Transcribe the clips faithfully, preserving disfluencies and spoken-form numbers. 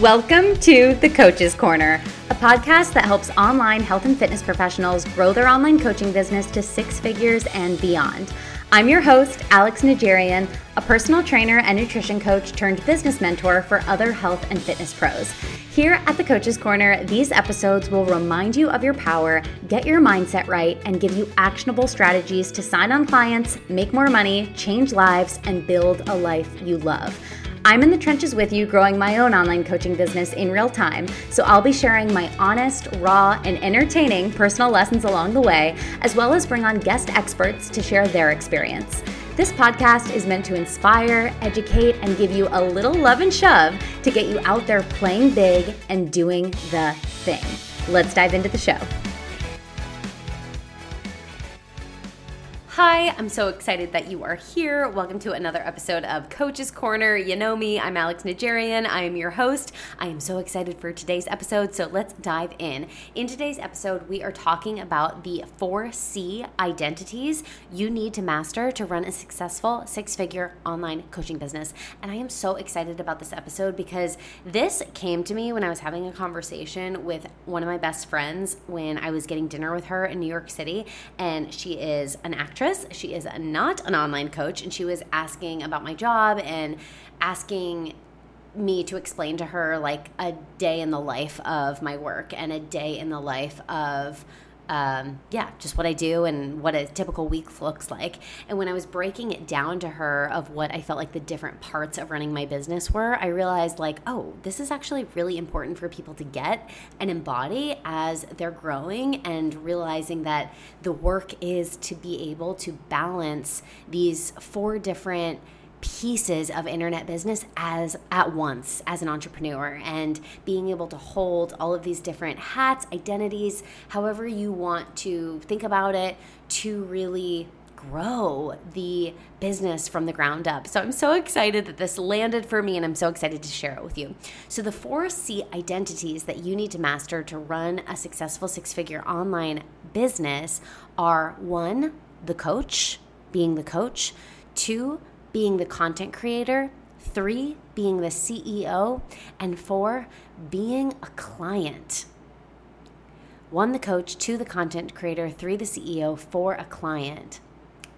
Welcome to The Coach's Corner, a podcast that helps online health and fitness professionals grow their online coaching business to six figures and beyond. I'm your host, Alex Najarian, a personal trainer and nutrition coach turned business mentor for other health and fitness pros. Here at The Coach's Corner, these episodes will remind you of your power, get your mindset right, and give you actionable strategies to sign on clients, make more money, change lives, and build a life you love. I'm in the trenches with you growing my own online coaching business in real time, so I'll be sharing my honest, raw, and entertaining personal lessons along the way, as well as bring on guest experts to share their experience. This podcast is meant to inspire, educate, and give you a little love and shove to get you out there playing big and doing the thing. Let's dive into the show. Hi, I'm so excited that you are here. Welcome to another episode of Coach's Corner. You know me, I'm Alex Najarian. I am your host. I am so excited for today's episode, so let's dive in. In today's episode, we are talking about the four C identities you need to master to run a successful six-figure online coaching business. And I am so excited about this episode because this came to me when I was having a conversation with one of my best friends when I was getting dinner with her in New York City, and she is an actress. She is not an online coach, and she was asking about my job and asking me to explain to her like a day in the life of my work and a day in the life of um, yeah, just what I do and what a typical week looks like. And when I was breaking it down to her of what I felt like the different parts of running my business were, I realized like, oh, this is actually really important for people to get and embody as they're growing and realizing that the work is to be able to balance these four different pieces of internet business as at once as an entrepreneur, and being able to hold all of these different hats, identities, however you want to think about it, to really grow the business from the ground up. So I'm so excited that this landed for me, and I'm so excited to share it with you. So the four C identities that you need to master to run a successful six-figure online business are: one, the coach, being the coach; two, being the content creator; three, being the C E O; and four, being a client. One, the coach; two, the content creator; three, the C E O; four, a client.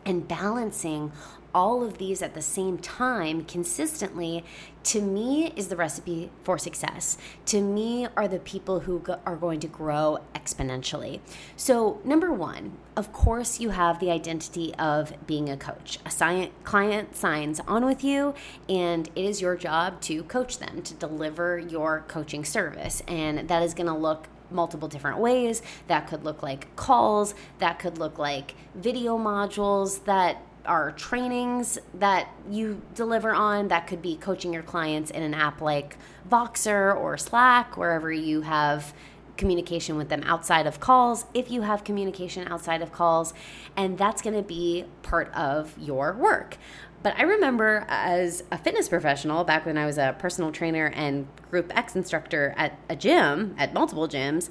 And balancing all of these at the same time consistently, to me, is the recipe for success. To me, are the people who go- are going to grow exponentially. So number one, of course, you have the identity of being a coach. A sci- client signs on with you, and it is your job to coach them, to deliver your coaching service. And that is going to look multiple different ways. That could look like calls, that could look like video modules that are trainings that you deliver on, that could be coaching your clients in an app like Voxer or Slack, wherever you have communication with them outside of calls, if you have communication outside of calls, and that's going to be part of your work. But I remember as a fitness professional, back when I was a personal trainer and group X instructor at a gym, at multiple gyms,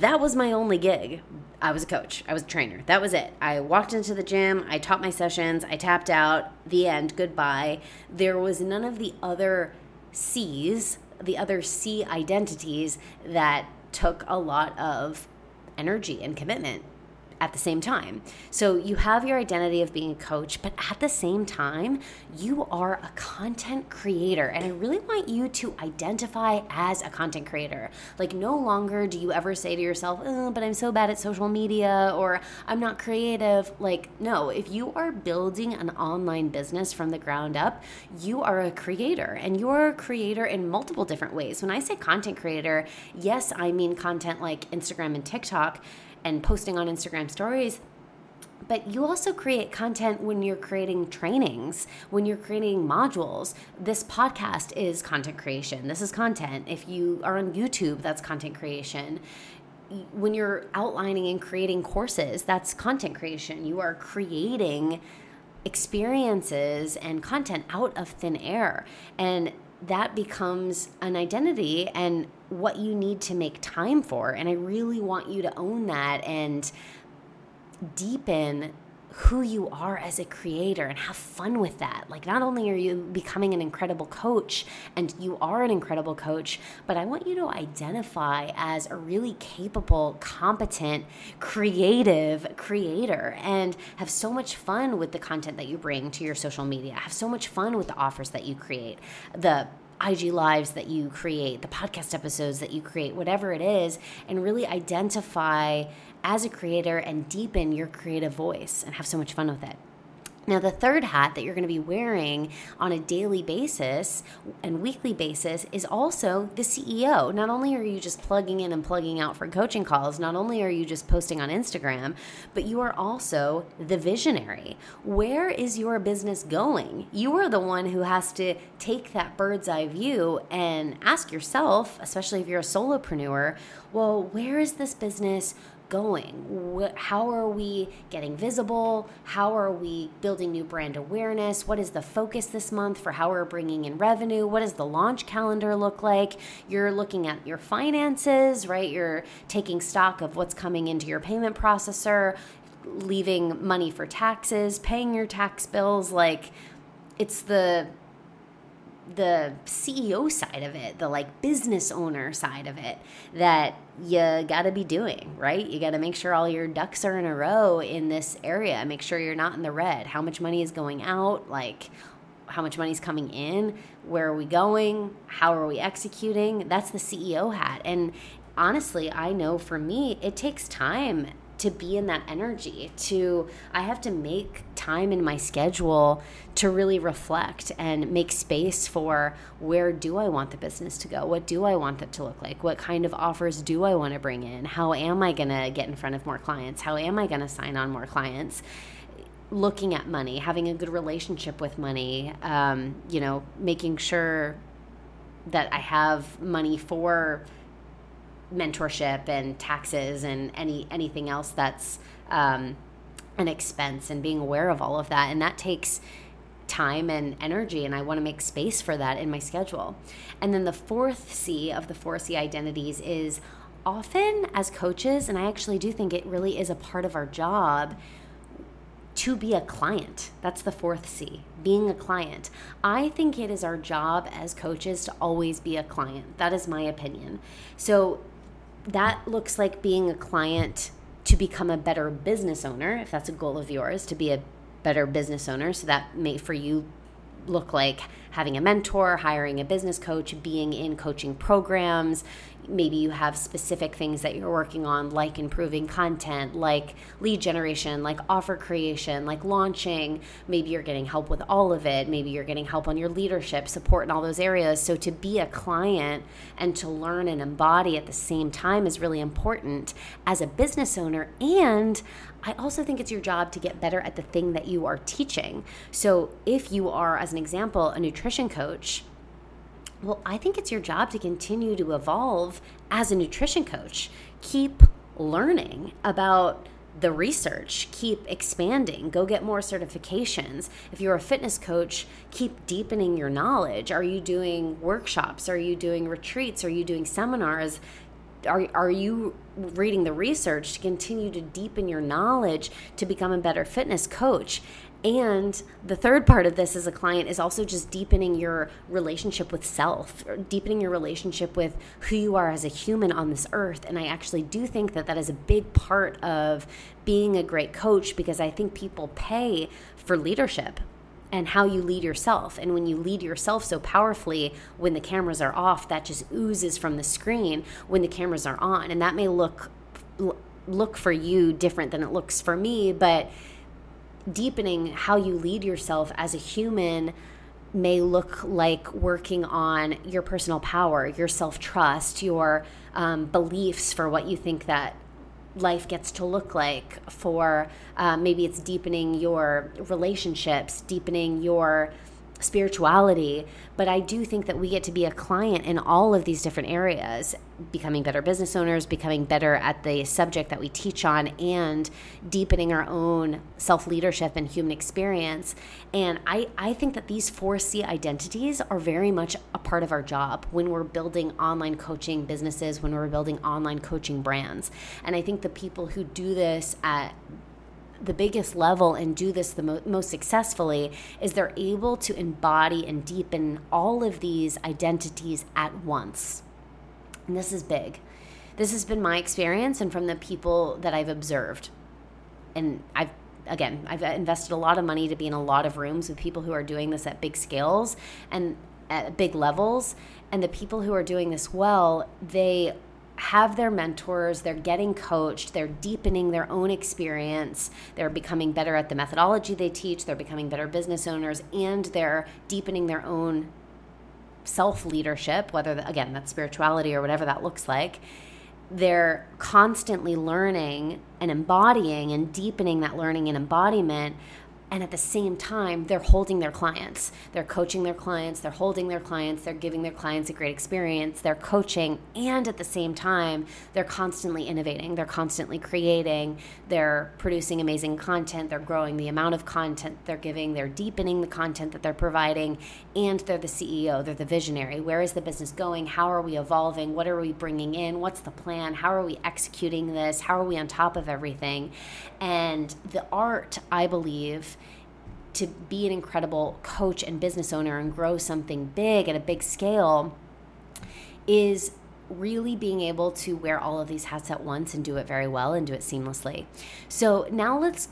that was my only gig. I was a coach. I was a trainer. That was it. I walked into the gym. I taught my sessions. I tapped out. The end. Goodbye. There was none of the other C's, the other C identities that took a lot of energy and commitment at the same time. So you have your identity of being a coach, but at the same time, you are a content creator. And I really want you to identify as a content creator. Like, no longer do you ever say to yourself, oh, but I'm so bad at social media, or I'm not creative. Like, no, if you are building an online business from the ground up, you are a creator, and you are a creator in multiple different ways. When I say content creator, yes, I mean content like Instagram and TikTok, and posting on Instagram stories, but you also create content when you're creating trainings, when you're creating modules. This podcast is content creation. This is content. If you are on YouTube, that's content creation. When you're outlining and creating courses, that's content creation. You are creating experiences and content out of thin air. And that becomes an identity and what you need to make time for. And I really want you to own that and deepen who you are as a creator and have fun with that. Like, not only are you becoming an incredible coach, and you are an incredible coach, but I want you to identify as a really capable, competent, creative creator and have so much fun with the content that you bring to your social media. Have so much fun with the offers that you create, the I G lives that you create, the podcast episodes that you create, whatever it is, and really identify as a creator and deepen your creative voice and have so much fun with it. Now, the third hat that you're going to be wearing on a daily basis and weekly basis is also the C E O. Not only are you just plugging in and plugging out for coaching calls, not only are you just posting on Instagram, but you are also the visionary. Where is your business going? You are the one who has to take that bird's eye view and ask yourself, especially if you're a solopreneur, well, where is this business going? How are we getting visible? How are we building new brand awareness? What is the focus this month for how we're bringing in revenue? What does the launch calendar look like? You're looking at your finances, right? You're taking stock of what's coming into your payment processor, leaving money for taxes, paying your tax bills. Like, it's the the C E O side of it, the like business owner side of it that you got to be doing, right? You got to make sure all your ducks are in a row in this area. Make sure you're not in the red. How much money is going out? Like, how much money is coming in? Where are we going? How are we executing? That's the C E O hat. And honestly, I know for me, it takes time to be in that energy, to, I have to make time in my schedule to really reflect and make space for where do I want the business to go? What do I want it to look like? What kind of offers do I want to bring in? How am I going to get in front of more clients? How am I going to sign on more clients? Looking at money, having a good relationship with money, um, you know, making sure that I have money for mentorship and taxes and any anything else that's um, an expense, and being aware of all of that. And that takes time and energy, and I want to make space for that in my schedule. And then the fourth C of the four C identities is often as coaches, and I actually do think it really is a part of our job to be a client. That's the fourth C, being a client. I think it is our job as coaches to always be a client. That is my opinion. So that looks like being a client to become a better business owner, if that's a goal of yours, to be a better business owner. So that may for you look like having a mentor, hiring a business coach, being in coaching programs. Maybe you have specific things that you're working on, like improving content, like lead generation, like offer creation, like launching. Maybe you're getting help with all of it. Maybe you're getting help on your leadership, support, and all those areas. So to be a client and to learn and embody at the same time is really important as a business owner. And I also think it's your job to get better at the thing that you are teaching. So if you are, as an example, a nutrition coach, well, I think it's your job to continue to evolve as a nutrition coach. Keep learning about the research, keep expanding, go get more certifications. If you're a fitness coach, keep deepening your knowledge. Are you doing workshops? Are you doing retreats? Are you doing seminars? Are, are you reading the research to continue to deepen your knowledge to become a better fitness coach? And the third part of this as a client is also just deepening your relationship with self, or deepening your relationship with who you are as a human on this earth. And I actually do think that that is a big part of being a great coach, because I think people pay for leadership and how you lead yourself. And when you lead yourself so powerfully, when the cameras are off, that just oozes from the screen when the cameras are on. And that may look look for you different than it looks for me, but deepening how you lead yourself as a human may look like working on your personal power, your self-trust, your um, beliefs for what you think that life gets to look like. For uh, maybe it's deepening your relationships, deepening your spirituality. But I do think that we get to be a client in all of these different areas, becoming better business owners, becoming better at the subject that we teach on, and deepening our own self-leadership and human experience. And I, I think that these four C identities are very much a part of our job when we're building online coaching businesses, when we're building online coaching brands. And I think the people who do this at the biggest level and do this the mo- most successfully is they're able to embody and deepen all of these identities at once. And this is big. This has been my experience and from the people that I've observed. And I've, again, I've invested a lot of money to be in a lot of rooms with people who are doing this at big scales and at big levels. And the people who are doing this well, they have their mentors, they're getting coached, they're deepening their own experience, they're becoming better at the methodology they teach, they're becoming better business owners, and they're deepening their own self-leadership, whether, the, again, that's spirituality or whatever that looks like. They're constantly learning and embodying and deepening that learning and embodiment. And at the same time, they're holding their clients. They're coaching their clients. They're holding their clients. They're giving their clients a great experience. They're coaching. And at the same time, they're constantly innovating. They're constantly creating. They're producing amazing content. They're growing the amount of content they're giving. They're deepening the content that they're providing. And they're the C E O. They're the visionary. Where is the business going? How are we evolving? What are we bringing in? What's the plan? How are we executing this? How are we on top of everything? And the art, I believe, to be an incredible coach and business owner and grow something big at a big scale is really being able to wear all of these hats at once and do it very well and do it seamlessly. So now let's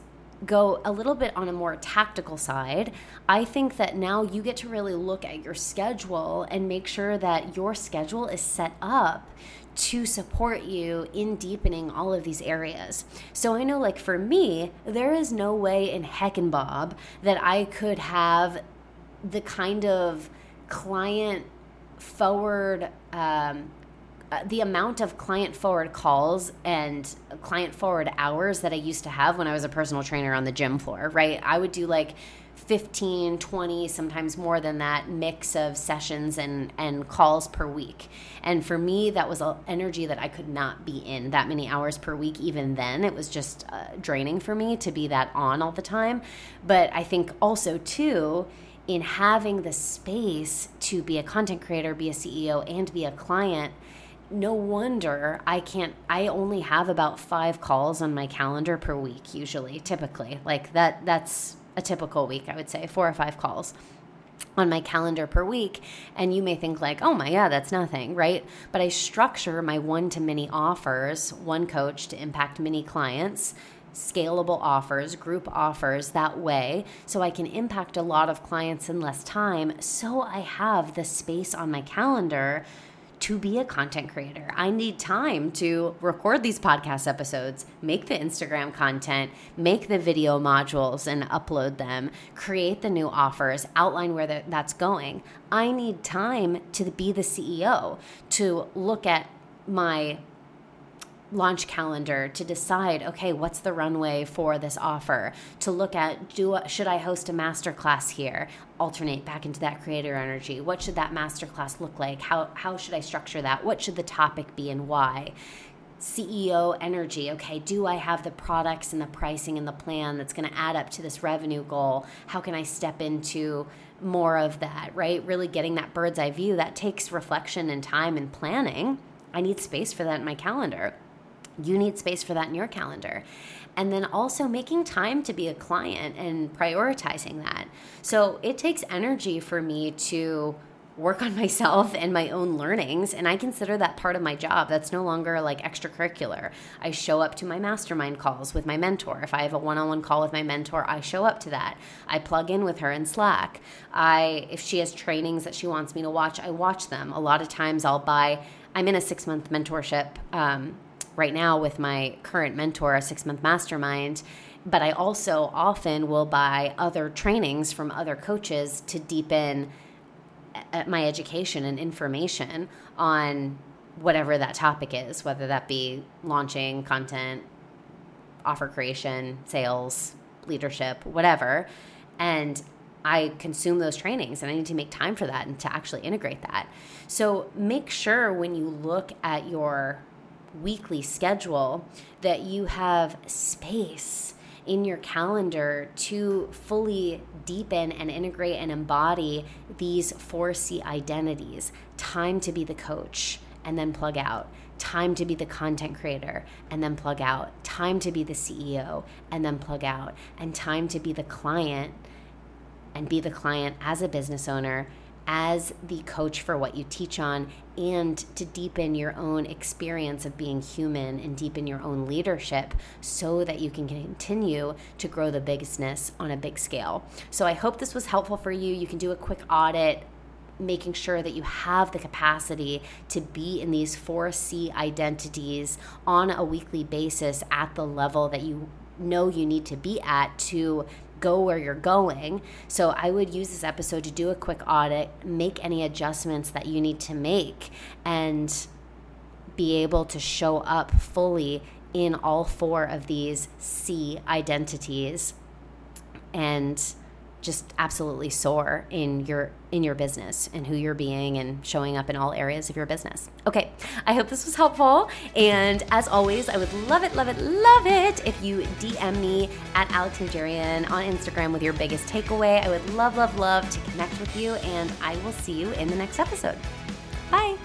go a little bit on a more tactical side. I think that now you get to really look at your schedule and make sure that your schedule is set up to support you in deepening all of these areas. So I know, like, for me, there is no way in heck and bob that I could have the kind of client forward, um, the amount of client forward calls and client forward hours that I used to have when I was a personal trainer on the gym floor, right? I would do like fifteen, twenty, sometimes more than that mix of sessions and, and calls per week. And for me, that was an energy that I could not be in that many hours per week. Even then, it was just uh, draining for me to be that on all the time. But I think also too, in having the space to be a content creator, be a C E O, and be a client, no wonder I can't, I only have about five calls on my calendar per week, usually, typically. Like that, that's a typical week, I would say, four or five calls on my calendar per week. And you may think like, oh my God, that's nothing, right? But I structure my one-to-many offers, one coach to impact many clients, scalable offers, group offers that way, so I can impact a lot of clients in less time. So I have the space on my calendar to be a content creator. I need time to record these podcast episodes, make the Instagram content, make the video modules and upload them, create the new offers, outline where that's going. I need time to be the C E O, to look at my launch calendar, to decide, okay, what's the runway for this offer, to look at, do should I host a masterclass here, alternate back into that creator energy, what should that masterclass look like, how how should I structure that, what should the topic be and why, C E O energy, okay, do I have the products and the pricing and the plan that's going to add up to this revenue goal, how can I step into more of that, right, really getting that bird's eye view, that takes reflection and time and planning. I need space for that in my calendar. You need space for that in your calendar. And then also making time to be a client and prioritizing that. So it takes energy for me to work on myself and my own learnings. And I consider that part of my job. That's no longer like extracurricular. I show up to my mastermind calls with my mentor. If I have a one-on-one call with my mentor, I show up to that. I plug in with her in Slack. I, if she has trainings that she wants me to watch, I watch them. A lot of times I'll buy, I'm in a six-month mentorship, um, right now with my current mentor, a six-month mastermind, but I also often will buy other trainings from other coaches to deepen my education and information on whatever that topic is, whether that be launching, content, offer creation, sales, leadership, whatever. And I consume those trainings, and I need to make time for that and to actually integrate that. So make sure when you look at your weekly schedule that you have space in your calendar to fully deepen and integrate and embody these four C identities. Time to be the coach, and then plug out. Time to be the content creator and then plug out. Time to be the C E O and then plug out. And time to be the client and be the client as a business owner, as the coach for what you teach on, and to deepen your own experience of being human and deepen your own leadership so that you can continue to grow the business on a big scale. So I hope this was helpful for you. You can do a quick audit, making sure that you have the capacity to be in these four C identities on a weekly basis at the level that you know you need to be at to go where you're going. So I would use this episode to do a quick audit, make any adjustments that you need to make, and be able to show up fully in all four of these C identities and just absolutely soar in your in your business and who you're being and showing up in all areas of your business. Okay, I hope this was helpful. And as always, I would love it, love it, love it if you D M me at Alex Najarian on Instagram with your biggest takeaway. I would love, love, love to connect with you, and I will see you in the next episode. Bye.